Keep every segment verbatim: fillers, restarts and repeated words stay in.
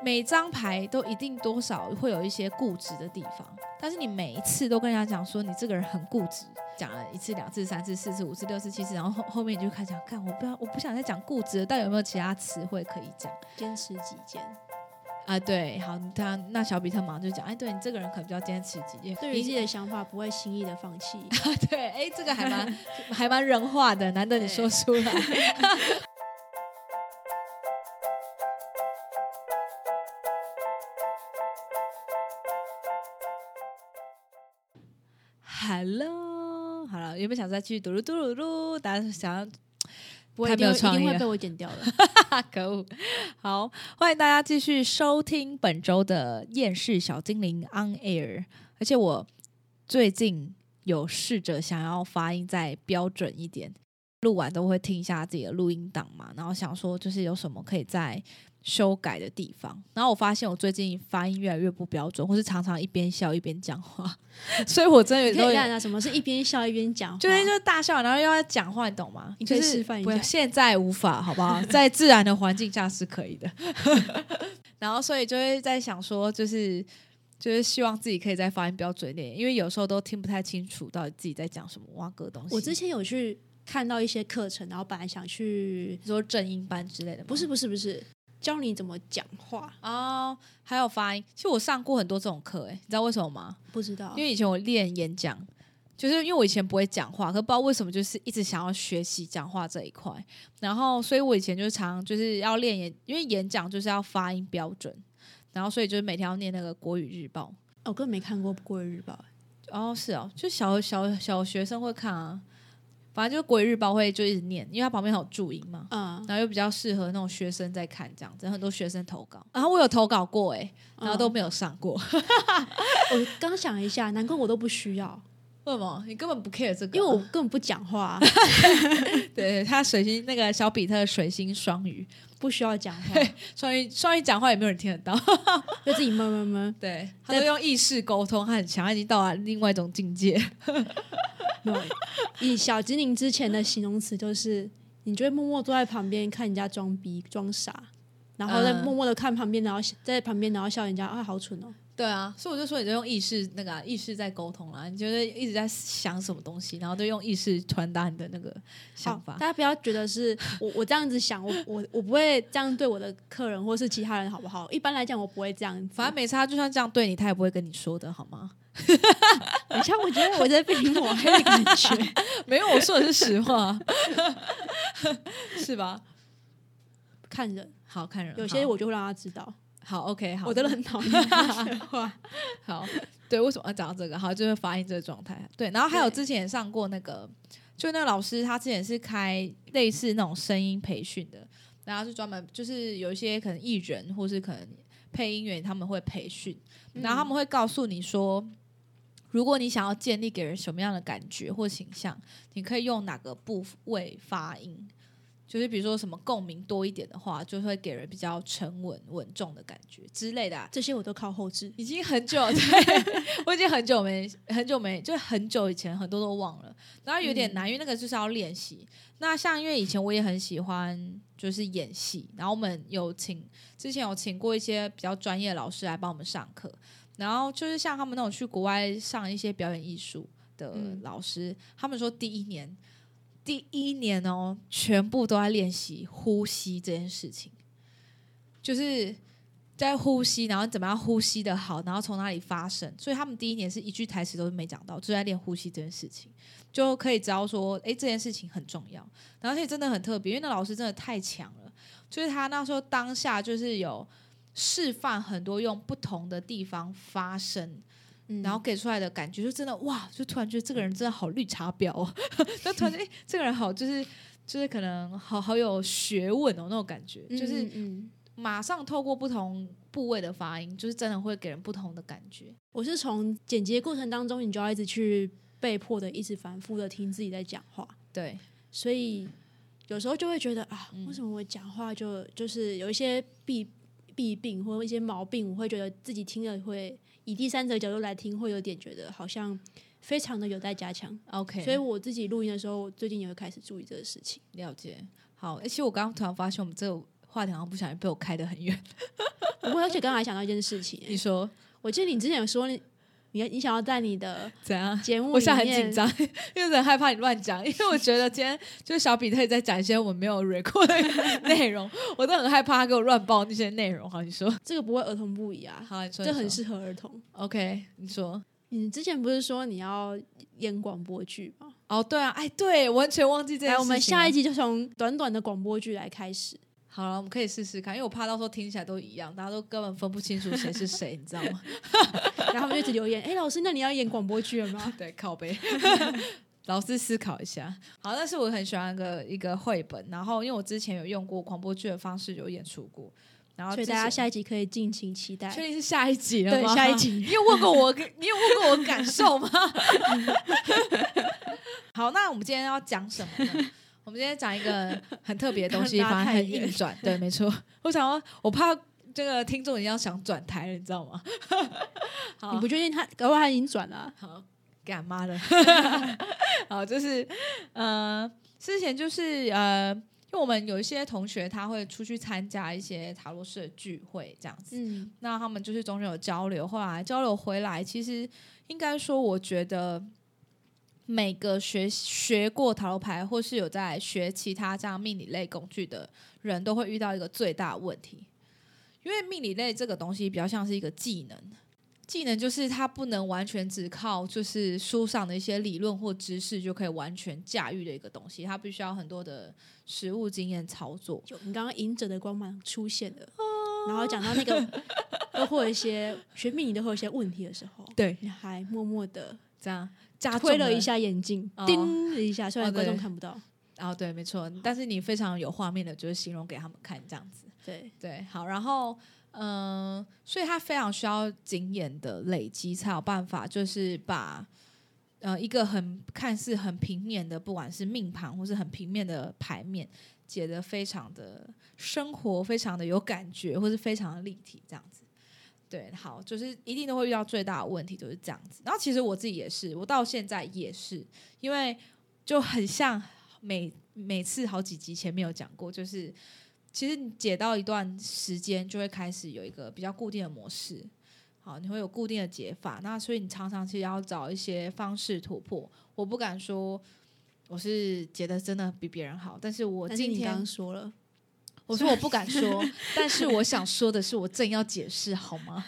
每张牌都一定多少会有一些固执的地方，但是你每一次都跟人家讲说你这个人很固执，讲了一次两次三次四次五次六次七次，然后 后, 后面你就开始讲，干我不要我不想再讲固执了，但有没有其他词汇可以讲，坚持己见啊，对，好，他那小比特马上就讲，哎，对你这个人可能比较坚持己见，对于自己的想法不会轻易的放弃对，哎，这个还蛮还蛮人话的，难得你说出来Hello， 好了，原本想再去嘟噜嘟噜噜，大家想要太没有创意了，一定会被我剪掉了，可恶！好，欢迎大家继续收听本周的厌世小精灵 On Air。而且我最近有试着想要发音再标准一点，录完都会听一下自己的录音档嘛，然后想说就是有什么可以再修改的地方。然后我发现我最近发音越来越不标准，或是常常一边笑一边讲话，所以我真的有可以看一下什么是一边笑一边讲话，就是就是大笑然后又要讲话，你懂吗？你可以示范一下，就是现在无法，好不好？在自然的环境下是可以的然后所以就会在想说，就是就是希望自己可以再发音标准一点，因为有时候都听不太清楚到底自己在讲什么哇个东西。我之前有去看到一些课程，然后本来想去说正音班之类的，不是不是不是，教你怎么讲话哦，还有发音。其实我上过很多这种课，欸，你知道为什么吗？不知道，因为以前我练演讲，就是因为我以前不会讲话，可不知道为什么就是一直想要学习讲话这一块，然后所以我以前就常就是要练演，因为演讲就是要发音标准，然后所以就是每天要念那个国语日报。哦，我根本没看过国语日报，欸，哦是哦，就小小小学生会看啊。反正就是国语日报会就一直念，因为它旁边有注音嘛，嗯，然后又比较适合那种学生在看这样子，很多学生投稿，然后我有投稿过哎，欸，然后都没有上过。嗯，我刚想一下，难怪我都不需要。为什么？你根本不 care 这个，因为我根本不讲话，啊。对，他水星那个小比特水星双鱼，不需要讲话，双鱼双鱼讲话也没有人听得到，就自己闷闷闷。对，他都用意识沟通，他很强，他已经到了另外一种境界。以小精灵之前的形容词就是你就会默默坐在旁边看人家装逼装傻，然后再默默的看旁边，然后在旁边然后笑人家啊好蠢哦。对啊，所以我就说你就用意识那个，啊，意识在沟通啦，你觉得一直在想什么东西，然后就用意识传达你的那个想法。大家不要觉得是 我, 我这样子想，我我我不会这样对我的客人或是其他人，好不好？一般来讲我不会这样子，反正没差，就算这样对你，他也不会跟你说的，好吗？等一下，我觉得我在被你抹黑的感觉。没有，我说的是实话，是吧？看人，好看人，有些我就会让他知道。好 ，OK， 好，我真的很讨厌这话。好，对，为什么要讲到这个？好，就是发音这个状态。对，然后还有之前也上过那个，就那个老师他之前是开类似那种声音培训的，然后是专门就是有一些可能艺人或是可能配音员他们会培训，然后他们会告诉你说，嗯，如果你想要建立给人什么样的感觉或形象，你可以用哪个部位发音。就是比如说什么共鸣多一点的话，就会给人比较沉稳稳重的感觉之类的，啊，这些我都靠后置，已经很久对我已经很久没很久没就很久以前很多都忘了，然后有点难，嗯，因为那个就是要练习。那像因为以前我也很喜欢就是演戏，然后我们有请之前有请过一些比较专业的老师来帮我们上课，然后就是像他们那种去国外上一些表演艺术的老师，嗯，他们说第一年第一年哦，全部都在练习呼吸这件事情，就是在呼吸，然后怎么样呼吸的好，然后从哪里发声。所以他们第一年是一句台词都没讲到，就在练呼吸这件事情，就可以知道说，哎，这件事情很重要。然后而且真的很特别，因为那老师真的太强了，就是他那时候当下就是有示范很多用不同的地方发声。嗯，然后给出来的感觉就真的哇，就突然觉得这个人真的好绿茶婊哦，就突然觉得，欸，这个人好就是就是可能好好有学问哦，那种感觉，嗯，就是马上透过不同部位的发音，就是真的会给人不同的感觉。我是从剪辑过程当中，你就要一直去被迫的一直反复的听自己在讲话，对，所以有时候就会觉得啊，为什么我讲话就就是有一些弊弊病或一些毛病，我会觉得自己听了会。以第三者角度来听会有点觉得好像非常的有待加强 OK， 所以我自己录音的时候最近也会开始注意这个事情。了解。好，欸，其实我刚刚突然发现我们这个话筒好像不小心被我开得很远。我而且刚才想到一件事情、欸，你说，我记得你之前有说你。你, 你想要在你的怎样节目里面？我现在很紧张，因为很害怕你乱讲，因为我觉得今天就是小比特在讲一些我没有 record 的内容，我都很害怕他给我乱爆那些内容。好，你说这个不会儿童不宜啊？好，你说这很适合儿童。OK， 你说你之前不是说你要演广播剧吗？哦，对啊，哎，对，完全忘记这件事情了。来，我们下一集就从短短的广播剧来开始。好了，我们可以试试看，因为我怕到时候听起来都一样，大家都根本分不清楚谁是谁，你知道吗？然后他们就一直留言，哎、欸，老师，那你要演广播剧了吗？对，靠北。老师思考一下。好，但是我很喜欢一个一个绘本，然后因为我之前有用过广播剧的方式有演出过，然后所以大家下一集可以尽情期待。确定是下一集了吗？对，下一集。你有问过我，你有问过我感受吗？好，那我们今天要讲什么呢？我们今天讲一个很特别的东西，反正很硬转，对，没错。我想要，我怕这个听众已经要想转台了，你知道吗？好，你不确定他，搞不好他已经转了。好，干妈的。好，就是呃，之前就是呃，因为我们有一些同学他会出去参加一些塔罗社聚会这样子，嗯，那他们就是中间有交流，后来交流回来，其实应该说，我觉得。每个 学, 学过塔罗牌或是有在学其他这样命理类工具的人都会遇到一个最大的问题，因为命理类这个东西比较像是一个技能，技能就是它不能完全只靠就是书上的一些理论或知识就可以完全驾驭的一个东西，它必须要很多的实务经验操作。就你刚刚隐者的光芒出现了，然后讲到那个都会有一些学命理都会有一些问题的时候，对，你还默默的这样推了一下眼镜，哦，叮了一下，虽然观众看不到。哦， 对， 哦对，没错，但是你非常有画面的，就是形容给他们看这样子。对对，好，然后嗯、呃，所以他非常需要经验的累积，才有办法就是把呃一个很看似很平面的，不管是命盘或是很平面的牌面，解得非常的生活，非常的有感觉，或是非常的立体这样子。对，好，就是一定都会遇到最大的问题就是这样子。然后其实我自己也是，我到现在也是，因为就很像每每次好几集前面有讲过，就是其实你解到一段时间就会开始有一个比较固定的模式，好，你会有固定的解法，那所以你常常其实要找一些方式突破。我不敢说我是解得真的比别人好，但是我今天但是你刚刚说了。我说我不敢说，但是我想说的是，我正要解释，好吗？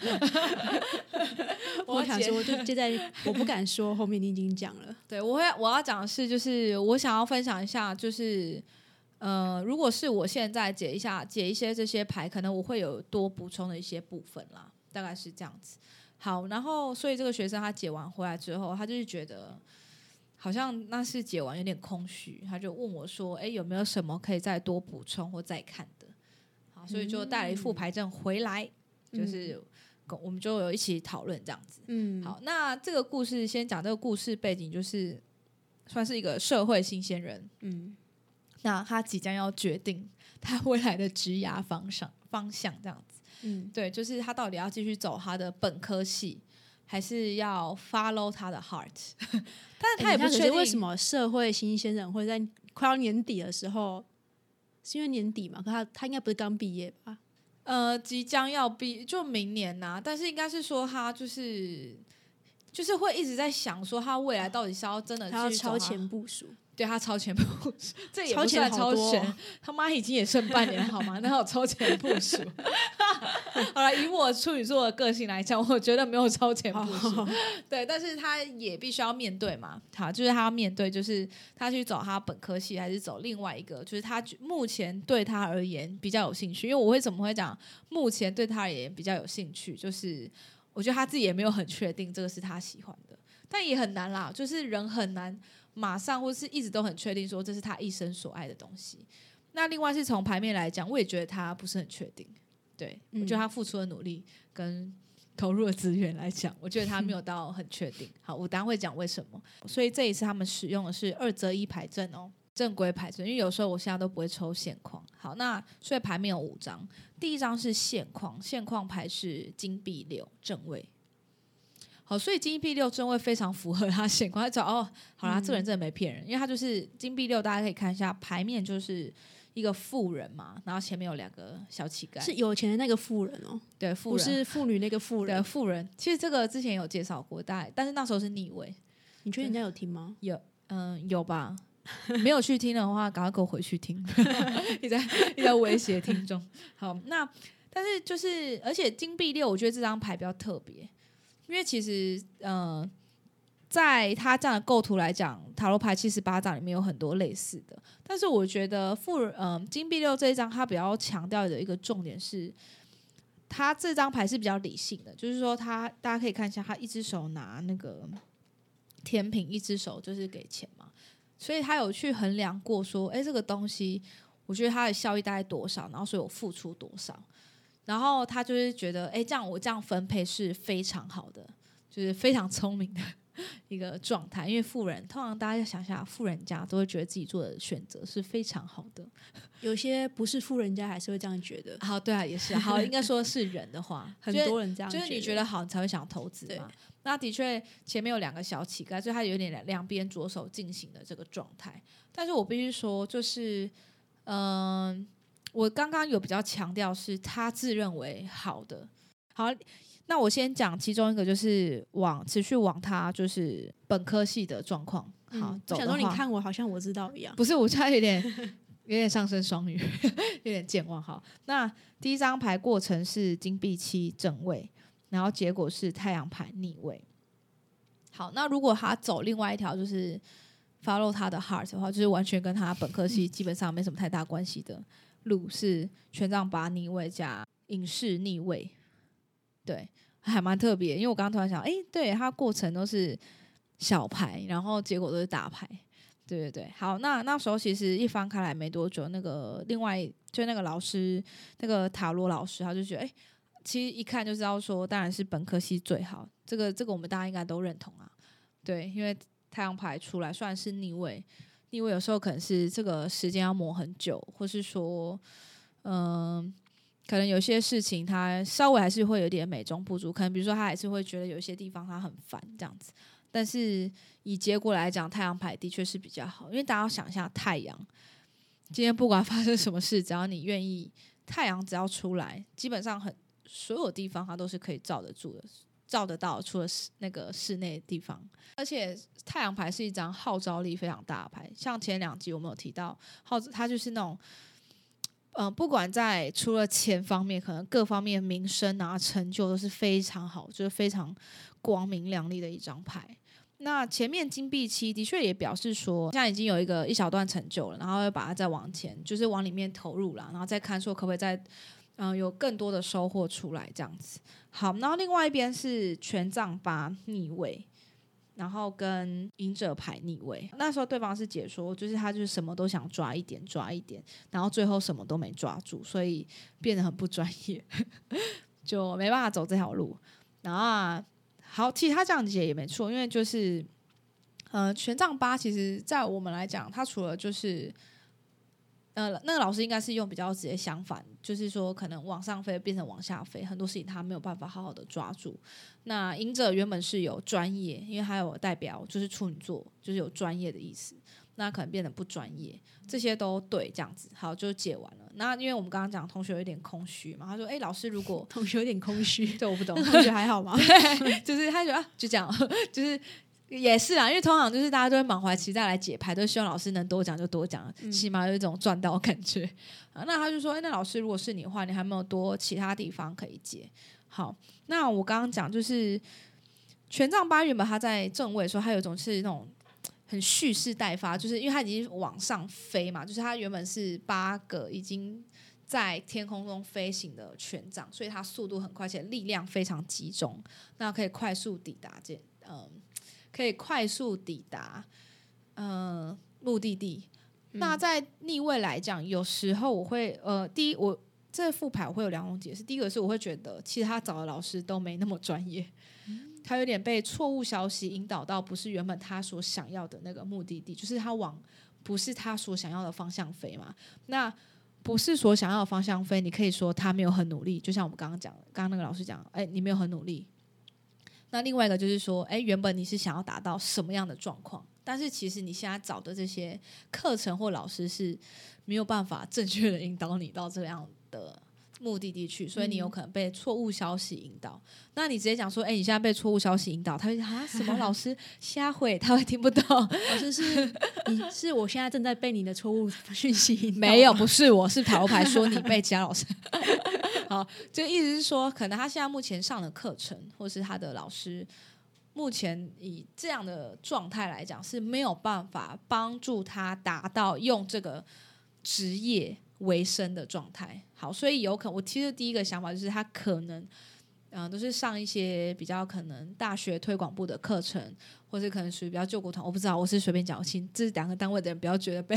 我想说，我就接在我不敢说后面，你已经讲了。对，我会我要讲的是，就是我想要分享一下，就是呃，如果是我现在解一下解一些这些牌，可能我会有多补充的一些部分啦，大概是这样子。好，然后所以这个学生他解完回来之后，他就是觉得。好像那是解完有点空虚，他就问我说：“哎、欸，有没有什么可以再多补充或再看的？”好，所以就带了一副牌阵回来，嗯、就是我们就有一起讨论这样子。嗯，好，那这个故事先讲，这个故事背景就是算是一个社会新鲜人，嗯，那他即将要决定他未来的职涯方向方向这样子，嗯，对，就是他到底要继续走他的本科系。还是要 follow 他的 heart， 但是他也不确定为什么社会新鲜人会在快要年底的时候，是因为年底嘛？可他他应该不是刚毕业吧？呃，即将要毕，就明年呐、啊。但是应该是说他就是就是会一直在想说他未来到底是要真的去他要超前部署，对他超前部署，这也不算超前，超前哦、他妈已经也剩半年好吗？那有超前部署。好了，以我处女座的个性来讲，我觉得没有超前部署， oh. 对，但是他也必须要面对嘛，好，就是他要面对，就是他去走他本科系，还是走另外一个，就是他目前对他而言比较有兴趣。因为我为什么会讲目前对他而言比较有兴趣，就是我觉得他自己也没有很确定这个是他喜欢的，但也很难啦，就是人很难马上或是一直都很确定说这是他一生所爱的东西。那另外是从牌面来讲，我也觉得他不是很确定。对，嗯、我觉得他付出的努力跟投入的资源来讲，我觉得他没有到很确定。好，我等一下会讲为什么。所以这一次他们使用的是二择一牌阵哦，正规牌阵，因为有时候我现在都不会抽现况。好，那所以牌面有五张，第一张是现况，现况牌是金币六正位。好，所以金币六正位非常符合他现况。他找哦，好啦，嗯、这个人真的没骗人，因为他就是金币六，大家可以看一下牌面就是。一个妇人嘛，然后前面有两个小乞丐，是有钱的那个妇人哦，对，妇人不是妇女那个妇人，对，妇人。其实这个之前有介绍过，但但是那时候是逆位。你觉得人家有听吗？有，嗯、呃，有吧。没有去听的话，赶快给我回去听。你在你在威胁听众。好，那但是就是，而且金币六，我觉得这张牌比较特别，因为其实呃，在他这样的构图来讲，塔罗牌七十八张里面有很多类似的，但是我觉得富呃金币六这一张，它比较强调的一个重点是，它这张牌是比较理性的，就是说它大家可以看一下，它一只手拿那个天平，一只手就是给钱嘛。所以他有去衡量过说，哎，这个东西我觉得它的效益大概多少，然后所以我付出多少，然后他就是觉得，哎，这样我这样分配是非常好的，就是非常聪明的一个状态。因为富人通常大家想想，富人家都会觉得自己做的选择是非常好的，有些不是富人家还是会这样觉得。好，对啊，也是好，应该说是人的话，很多人这样觉得，就是你觉得好，你才会想投资嘛。那的确前面有两个小乞丐，所以他有点两边着手进行的这个状态。但是我必须说，就是嗯、呃，我刚刚有比较强调是他自认为好的。好，那我先讲其中一个，就是往持续往他就是本科系的状况。好，嗯、走的话，我想说你看我好像我知道一样。不是，我差一点有点上升双鱼，有点健忘。好，那第一张牌过程是金币七正位。然后结果是太阳牌逆位。好，那如果他走另外一条，就是 follow 他的 heart 的话，就是完全跟他本科系基本上没什么太大关系的路，是权杖八逆位加隐士逆位。对，还蛮特别，因为我刚刚突然想，哎，对，他过程都是小牌，然后结果都是大牌。对对对，好，那那时候其实一翻开来没多久，那个另外就那个老师，那个塔罗老师，他就觉得，哎。其实一看就知道说当然是本科系最好，这个这个我们大家应该都认同啊。对，因为太阳牌出来虽然是逆位，逆位有时候可能是这个时间要磨很久，或是说嗯、呃，可能有些事情他稍微还是会有点美中不足，可能比如说他还是会觉得有些地方他很烦这样子。但是以结果来讲，太阳牌的确是比较好，因为大家要想一下，太阳今天不管发生什么事，只要你愿意，太阳只要出来，基本上很所有地方它都是可以照得住的，照得到，除了那个室内的地方。而且太阳牌是一张号召力非常大的牌，像前两集我们有提到，它就是那种、呃、不管在除了钱方面，可能各方面名声啊成就都是非常好，就是非常光明亮丽的一张牌。那前面金币七的确也表示说，现在已经有一个一小段成就了，然后会把它再往前，就是往里面投入啦，然后再看说可不可以再嗯，有更多的收获出来这样子。好，然后另外一边是权杖八逆位，然后跟隐者牌逆位。那时候对方是解说，就是他就是什么都想抓一点抓一点，然后最后什么都没抓住，所以变得很不专业就没办法走这条路。然后、啊、好，其实他这样解也没错，因为就是呃，权杖八其实在我们来讲，他除了就是呃，那个老师应该是用比较直接相反，就是说可能往上飞变成往下飞，很多事情他没有办法好好的抓住。那隐者原本是有专业，因为他有代表就是处女座，就是有专业的意思，那可能变得不专业，这些都对这样子。好，就解完了。那因为我们刚刚讲同学有点空虚嘛，他说哎、欸，老师如果同学有点空虚对，我不懂同学还好吗就是他觉得、啊、就这样，就是也是啊，因为通常就是大家都会满怀期待来解牌，都希望老师能多讲就多讲，起码有一种赚到感觉、嗯、那他就说、欸、那老师如果是你的话，你还没有多其他地方可以解。好，那我刚刚讲就是权杖八原本他在正位的时候，他有一种是那种很蓄势待发，就是因为他已经往上飞嘛，就是他原本是八个已经在天空中飞行的权杖，所以他速度很快且力量非常集中，那可以快速抵达这嗯可以快速抵达呃目的地、嗯、那在逆位来讲，有时候我会呃第一，我这副牌我会有两种解释。第一个是我会觉得其实他找的老师都没那么专业、嗯、他有点被错误消息引导到不是原本他所想要的那个目的地，就是他往不是他所想要的方向飞嘛。那不是所想要的方向飞，你可以说他没有很努力，就像我们刚刚讲，刚刚那个老师讲，哎、欸，你没有很努力，那另外一个就是说，哎，原本你是想要达到什么样的状况，但是其实你现在找的这些课程或老师是没有办法正确的引导你到这样的目的地去，所以你有可能被错误消息引导、嗯、那你直接讲说哎、欸，你现在被错误消息引导，他会啊什么老师瞎会，他会听不懂老师是你是我现在正在被你的错误讯息引导，没有不是，我是塔罗牌说你被其他老师好，就意思是说可能他现在目前上的课程或是他的老师目前以这样的状态来讲是没有办法帮助他达到用这个职业为生的状态。好，所以有可能我其实第一个想法就是他可能、呃、都是上一些比较可能大学推广部的课程，或是可能属于比较救国团，我不知道，我是随便讲，请这两个单位的人不要觉得被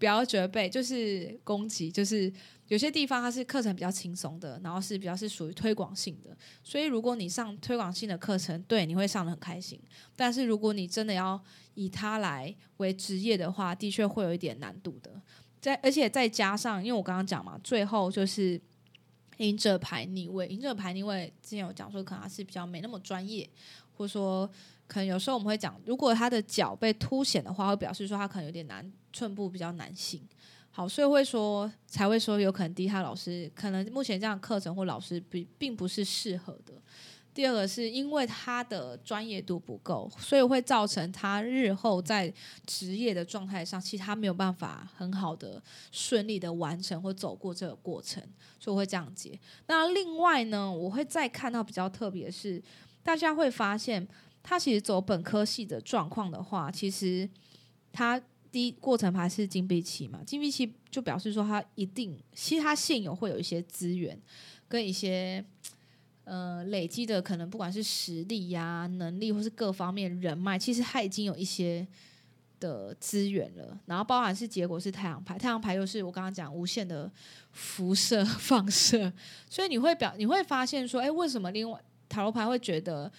不要觉得被就是攻击，就是有些地方它是课程比较轻松的，然后是比较是属于推广性的，所以如果你上推广性的课程，对，你会上得很开心，但是如果你真的要以它来为职业的话，的确会有一点难度的。再而且再加上因为我刚刚讲嘛，最后就是赢者牌逆位，赢者牌逆位之前有讲说可能他是比较没那么专业，或者说可能有时候我们会讲如果他的脚被凸显的话，会表示说他可能有点难，寸步比较难行。好，所以会说才会说有可能第一他老师可能目前这样的课程或老师并不是适合的，第二个是因为他的专业度不够，所以会造成他日后在职业的状态上，其实他没有办法很好的顺利的完成或走过这个过程，所以会这样解。那另外呢，我会再看到比较特别的是，大家会发现他其实走本科系的状况的话，其实他第一过程牌是金币期嘛，金币期就表示说他一定其实他现有会有一些资源跟一些呃，累积的可能不管是实力呀、啊、能力或是各方面人脉，其实他已经有一些的资源了，然后包含是结果是太阳牌，太阳牌又是我刚刚讲无限的辐射放射，所以你会表你会发现说，哎，为什么另外塔罗牌会觉得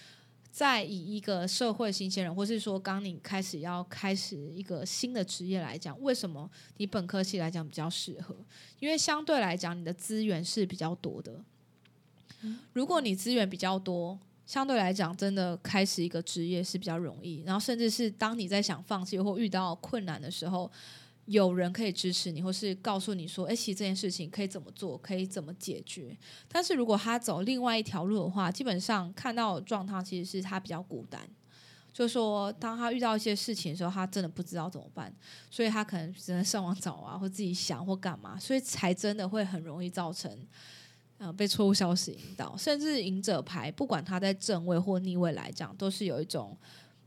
在以一个社会新鲜人，或是说刚你开始要开始一个新的职业来讲，为什么你本科系来讲比较适合？因为相对来讲你的资源是比较多的，如果你资源比较多，相对来讲真的开始一个职业是比较容易，然后甚至是当你在想放弃或遇到困难的时候，有人可以支持你，或是告诉你说，哎，其实这件事情可以怎么做，可以怎么解决。但是如果他走另外一条路的话，基本上看到的状态其实是他比较孤单，就是说当他遇到一些事情的时候，他真的不知道怎么办，所以他可能只能上网找啊，或自己想或干嘛，所以才真的会很容易造成呃、被错误消息引导，甚至赢者牌不管他在正位或逆位来讲，都是有一种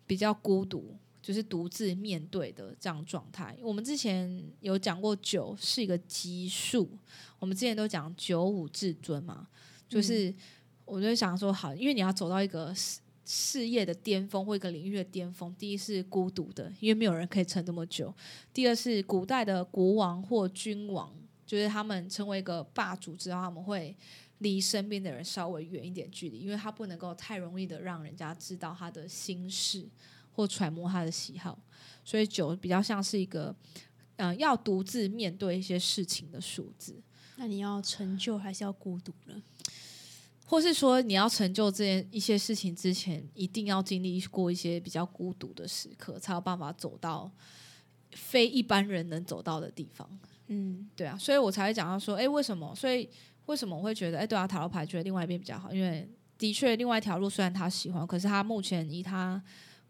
比较孤独，就是独自面对的这样状态。我们之前有讲过九是一个奇数，我们之前都讲九五至尊嘛，就是、嗯、我就想说好，因为你要走到一个事业的巅峰或一个领域的巅峰，第一是孤独的，因为没有人可以撑这么久，第二是古代的国王或君王，就是他们成为一个霸主之后，他们会离身边的人稍微远一点距离，因为他不能够太容易的让人家知道他的心事或揣摩他的喜好，所以九比较像是一个、呃、要独自面对一些事情的数字。那你要成就还是要孤独呢？或是说你要成就这件一些事情之前，一定要经历过一些比较孤独的时刻，才有办法走到非一般人能走到的地方。嗯，对啊，所以我才会讲到说，哎，为什么？所以为什么我会觉得，哎，对啊，塔罗牌觉得另外一边比较好？因为的确，另外一条路虽然他喜欢，可是他目前以他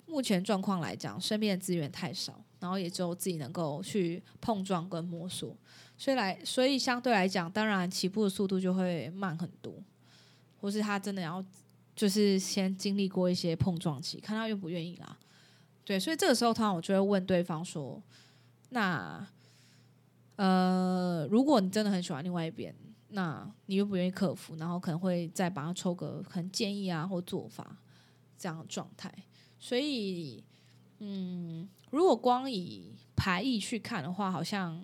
目前状况来讲，身边的资源太少，然后也只有自己能够去碰撞跟摸索，所以来，所以相对来讲，当然起步的速度就会慢很多，或是他真的要就是先经历过一些碰撞期，看他愿不愿意啦。对，所以这个时候，通常我就会问对方说，那。呃，如果你真的很喜欢另外一边，那你愿不愿意克服？然后可能会再把它抽个可能建议啊或做法这样的状态。所以，嗯，如果光以牌意去看的话，好像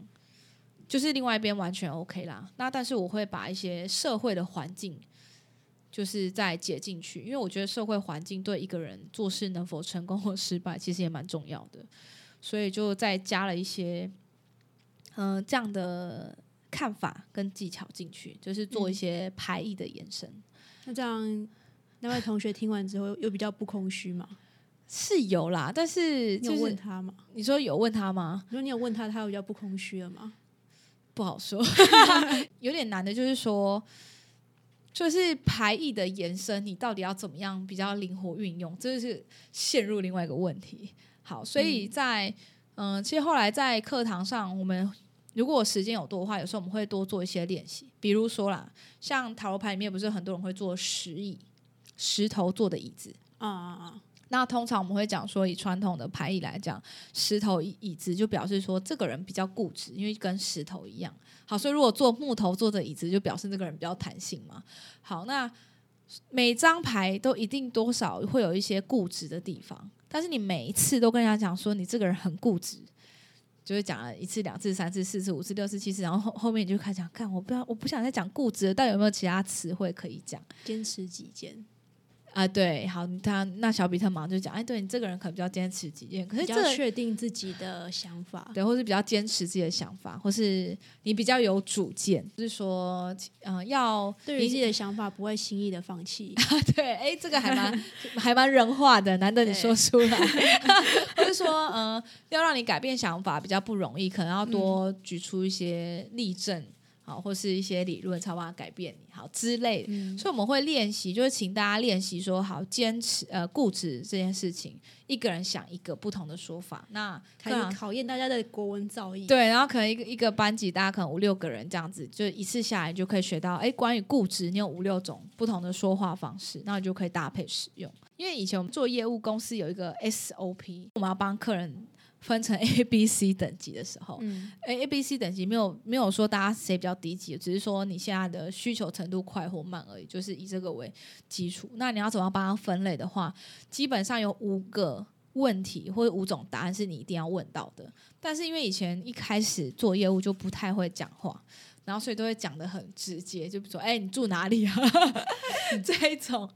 就是另外一边完全 OK 啦。那但是我会把一些社会的环境就是再解进去，因为我觉得社会环境对一个人做事能否成功或失败，其实也蛮重要的。所以就再加了一些。嗯、呃，这样的看法跟技巧进去，就是做一些牌意的延伸、嗯。那这样那位同学听完之后又比较不空虚嘛？是有啦，但是、就是、你有问他吗？你说有问他吗？你说你有问他，他有比较不空虚了吗？不好说有点难的，就是说就是排异的延伸你到底要怎么样比较灵活运用，这就是陷入另外一个问题。好，所以在嗯、呃，其实后来在课堂上我们如果时间有多的话，有时候我们会多做一些练习，比如说啦，像塔罗牌里面不是很多人会做石椅，石头做的椅子啊啊啊！那通常我们会讲说，以传统的牌意来讲，石头椅子就表示说这个人比较固执，因为跟石头一样。好，所以如果做木头做的椅子，就表示这个人比较弹性嘛。好，那每张牌都一定多少会有一些固执的地方，但是你每一次都跟人家讲说你这个人很固执，就是讲了一次两次三次四次五次六次七次，然后后面你就开始讲，看我不要我不想再讲固执了，到底有没有其他词汇可以讲？坚持己见。啊，对，好，他那小比特马上就讲，哎，对你这个人可能比较坚持己见，可是、这个、比较确定自己的想法，对，或是比较坚持自己的想法，或是你比较有主见，就是说，嗯、呃，要对于自己的想法不会轻易的放弃。啊、对，哎，这个还蛮还蛮人话的，难得你说出来。或是说，嗯、呃，要让你改变想法比较不容易，可能要多举出一些例证。嗯，好，或是一些理论才把它改变你，好之类的、嗯、所以我们会练习，就是请大家练习说，好，坚持呃固执这件事情，一个人想一个不同的说法，那可以考验大家的国文造诣。对，然后可能一个一个班级大家可能五六个人这样子，就一次下来就可以学到，哎，关于固执你有五六种不同的说话方式，那你就可以搭配使用。因为以前我们做业务公司有一个 S O P， 我们要帮客人分成 A、B、C 等级的时候、嗯、A、B、C 等级没有没有说大家谁比较低级，只是说你现在的需求程度快或慢而已，就是以这个为基础。那你要怎么帮它分类的话，基本上有五个问题或者五种答案是你一定要问到的。但是因为以前一开始做业务就不太会讲话，然后所以都会讲得很直接，就比如说，哎、欸，你住哪里啊？这一种。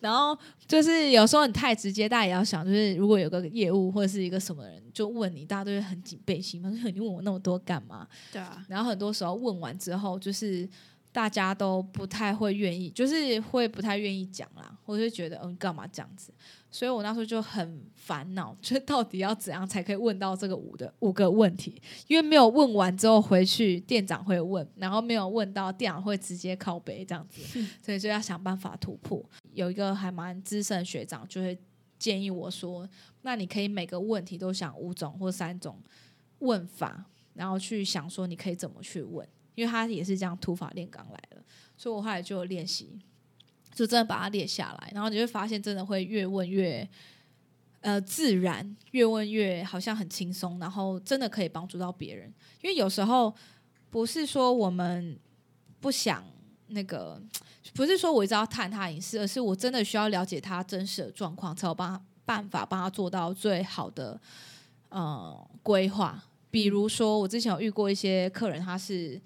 然后就是有时候你太直接，大家也要想，就是如果有个业务或者是一个什么人就问你，大家都会很警备心嘛，你问我那么多干嘛？对啊。然后很多时候问完之后，就是大家都不太会愿意，就是会不太愿意讲啦，我就觉得嗯，干嘛这样子？所以我那时候就很烦恼，就到底要怎样才可以问到这个五的五个问题？因为没有问完之后回去店长会问，然后没有问到店长会直接靠北这样子，所以就要想办法突破。有一个还蛮资深的学长就会建议我说，那你可以每个问题都想五种或三种问法，然后去想说你可以怎么去问。因为他也是这样土法炼钢来的，所以我后来就有练习，就真的把它列下来，然后你会发现真的会越问越呃自然，越问越好像很轻松，然后真的可以帮助到别人。因为有时候不是说我们不想那个，不是说我一直要探他隐私，而是我真的需要了解他真实的状况，才有帮他办法帮他做到最好的呃规划。比如说我之前有遇过一些客人，他是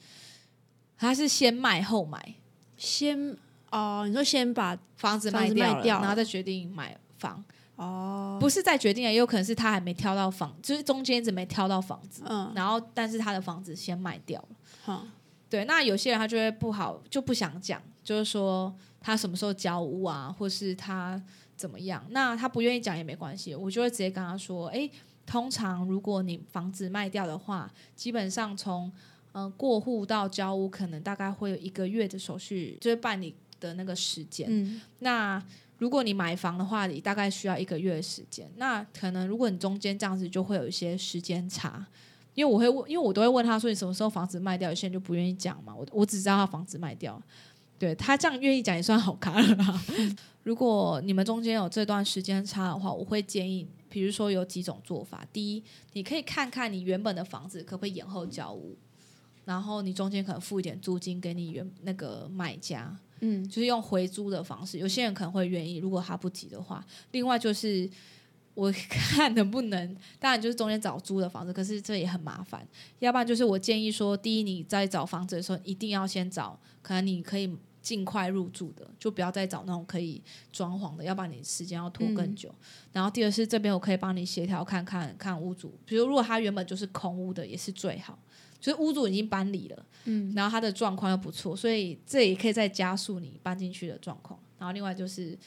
他是先卖后买，先哦，你说先把房子卖掉了，然后再决定买房哦，不是再决定了，也有可能是他还没挑到房，就是中间一直没挑到房子，嗯，然后但是他的房子先卖掉了，嗯，对，那有些人他就会不好，就不想讲，就是说他什么时候交屋啊，或是他怎么样，那他不愿意讲也没关系，我就会直接跟他说，哎。通常如果你房子卖掉的话，基本上从、呃、过户到交屋可能大概会有一个月的手续，就是办理的那个时间、嗯、那如果你买房的话你大概需要一个月的时间，那可能如果你中间这样子就会有一些时间差，因为我会因为我都会问他说你什么时候房子卖掉，有些人就不愿意讲嘛， 我, 我只知道他房子卖掉，对，他这样愿意讲也算好咖了啦、嗯、如果你们中间有这段时间差的话，我会建议比如说有几种做法。第一，你可以看看你原本的房子可不可以延后交屋，然后你中间可能付一点租金给你原那个买家，嗯，就是用回租的方式，有些人可能会愿意，如果他不急的话。另外就是我看能不能，当然就是中间找租的房子，可是这也很麻烦。要不然就是我建议说，第一，你在找房子的时候一定要先找可能你可以尽快入住的，就不要再找那种可以装潢的，要不然你时间要拖更久、嗯、然后第二是这边我可以帮你协调看看看屋主，比如如果他原本就是空屋的也是最好，就是屋主已经搬离了、嗯、然后他的状况又不错，所以这也可以再加速你搬进去的状况。然后另外就是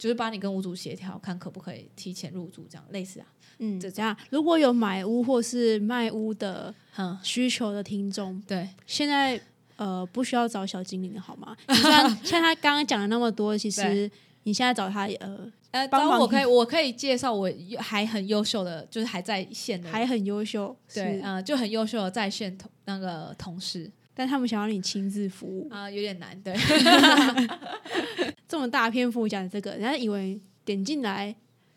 就是帮你跟屋主协调，看可不可以提前入住这样，类似啊。嗯，这样如果有买屋或是卖屋的需求的听众、嗯、对，现在呃不需要找小精灵的好吗？像像他刚刚讲了那么多，其实你现在找他呃呃，帮我可以，我可以介绍我还很优秀的，就是还在线的，还很优秀，对，嗯、呃，就很优秀的在线同那个同事，但他们想要你亲自服务啊、呃，有点难，对。这么大篇幅讲这个，人家以为点进来，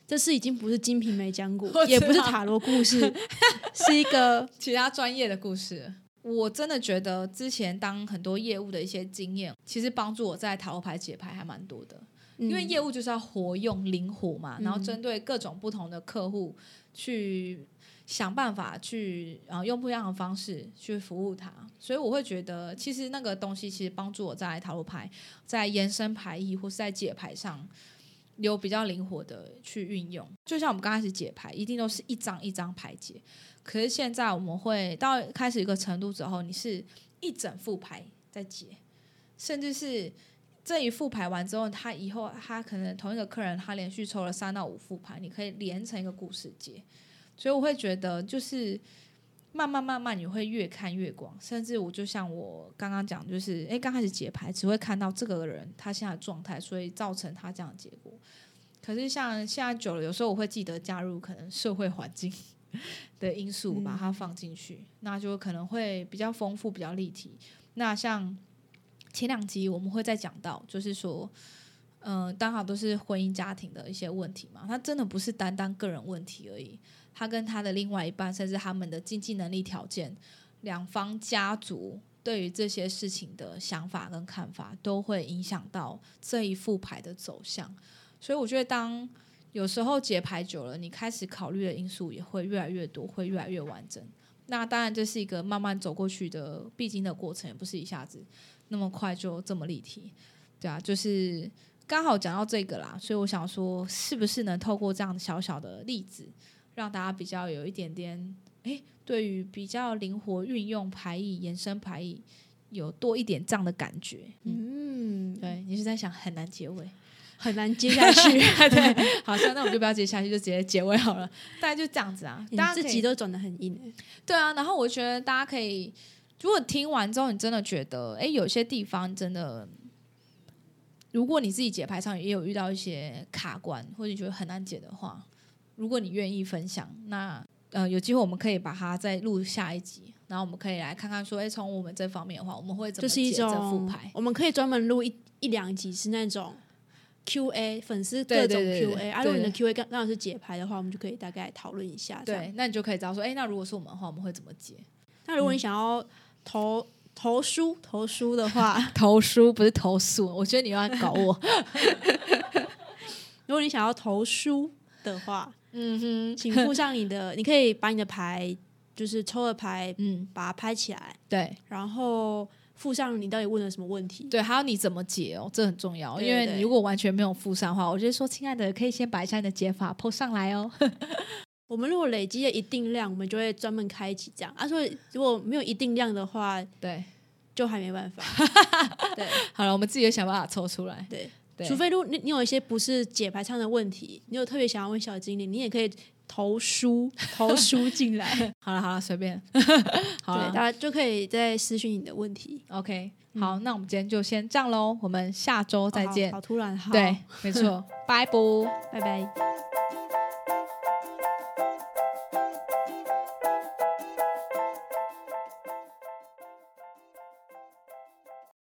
这是已经不是精品没讲古，也不是塔罗故事，是一个其他专业的故事。我真的觉得之前当很多业务的一些经验，其实帮助我在塔罗牌解牌还蛮多的。因为业务就是要活用灵活嘛、嗯、然后针对各种不同的客户去想办法去、呃、用不一样的方式去服务他，所以我会觉得其实那个东西其实帮助我在塔罗牌在延伸牌意或是在解牌上有比较灵活的去运用。就像我们刚开始解牌一定都是一张一张牌解，可是现在我们会到开始一个程度之后，你是一整副牌在解，甚至是这一副牌完之后，他以后他可能同一个客人他连续抽了三到五副牌，你可以连成一个故事节。所以我会觉得就是慢慢慢慢你会越看越广，甚至我就像我刚刚讲，就是哎，刚开始解牌只会看到这个人他现在的状态，所以造成他这样的结果。可是像现在久了，有时候我会记得加入可能社会环境的因素把它放进去、嗯、那就可能会比较丰富比较立体。那像前两集我们会再讲到，就是说嗯、呃，当然都是婚姻家庭的一些问题嘛，它真的不是单单个人问题而已，它跟他的另外一半甚至他们的经济能力条件，两方家族对于这些事情的想法跟看法都会影响到这一副牌的走向。所以我觉得当有时候解牌久了，你开始考虑的因素也会越来越多，会越来越完整。那当然这是一个慢慢走过去的必经的过程，也不是一下子那么快就这么立体，对啊，就是刚好讲到这个啦，所以我想说是不是能透过这样小小的例子让大家比较有一点点哎，对于比较灵活运用牌意延伸牌意有多一点这样的感觉。 嗯, 嗯，对，你是在想很难结尾很难接下去对，好像那我们就不要接下去，就直接结尾好了，大概就这样子啊。你自己都转得很硬、欸、对啊，然后我觉得大家可以如果听完之后你真的觉得哎，有些地方真的如果你自己解牌上也有遇到一些卡关或者你觉得很难解的话，如果你愿意分享，那、呃、有机会我们可以把它再录下一集，然后我们可以来看看说哎，从我们这方面的话我们会怎么解这副牌。我们可以专门录 一, 一两集是那种Q A 粉丝各种 Q A， 對對對、啊、如果你的 Q A 刚好是解牌的话，我们就可以大概讨论一下。对，那你就可以知道说哎、欸，那如果是我们的话我们会怎么解。那如果你想要投、嗯、投书投书的话投书不是投诉，我觉得你要搞我如果你想要投书的话，嗯哼，请附上你的你可以把你的牌就是抽的牌、嗯、把它拍起来，对，然后附上你到底问了什么问题，对，还有你怎么解哦，这很重要。对对对，因为你如果完全没有附上的话，我就说亲爱的可以先把一下你的解法 po 上来哦我们如果累积了一定量我们就会专门开一集这样啊，所以如果没有一定量的话，对，就还没办法对，好了，我们自己也想办法抽出来。 对, 对，除非如果 你, 你有一些不是解牌上的问题，你有特别想要问小精灵，你也可以投书投书进来好了好了，随便好了，对，大家就可以再私讯你的问题。 OK、嗯、好，那我们今天就先这样咯，我们下周再见。 好, 好, 好突然，好，对没错拜拜拜拜。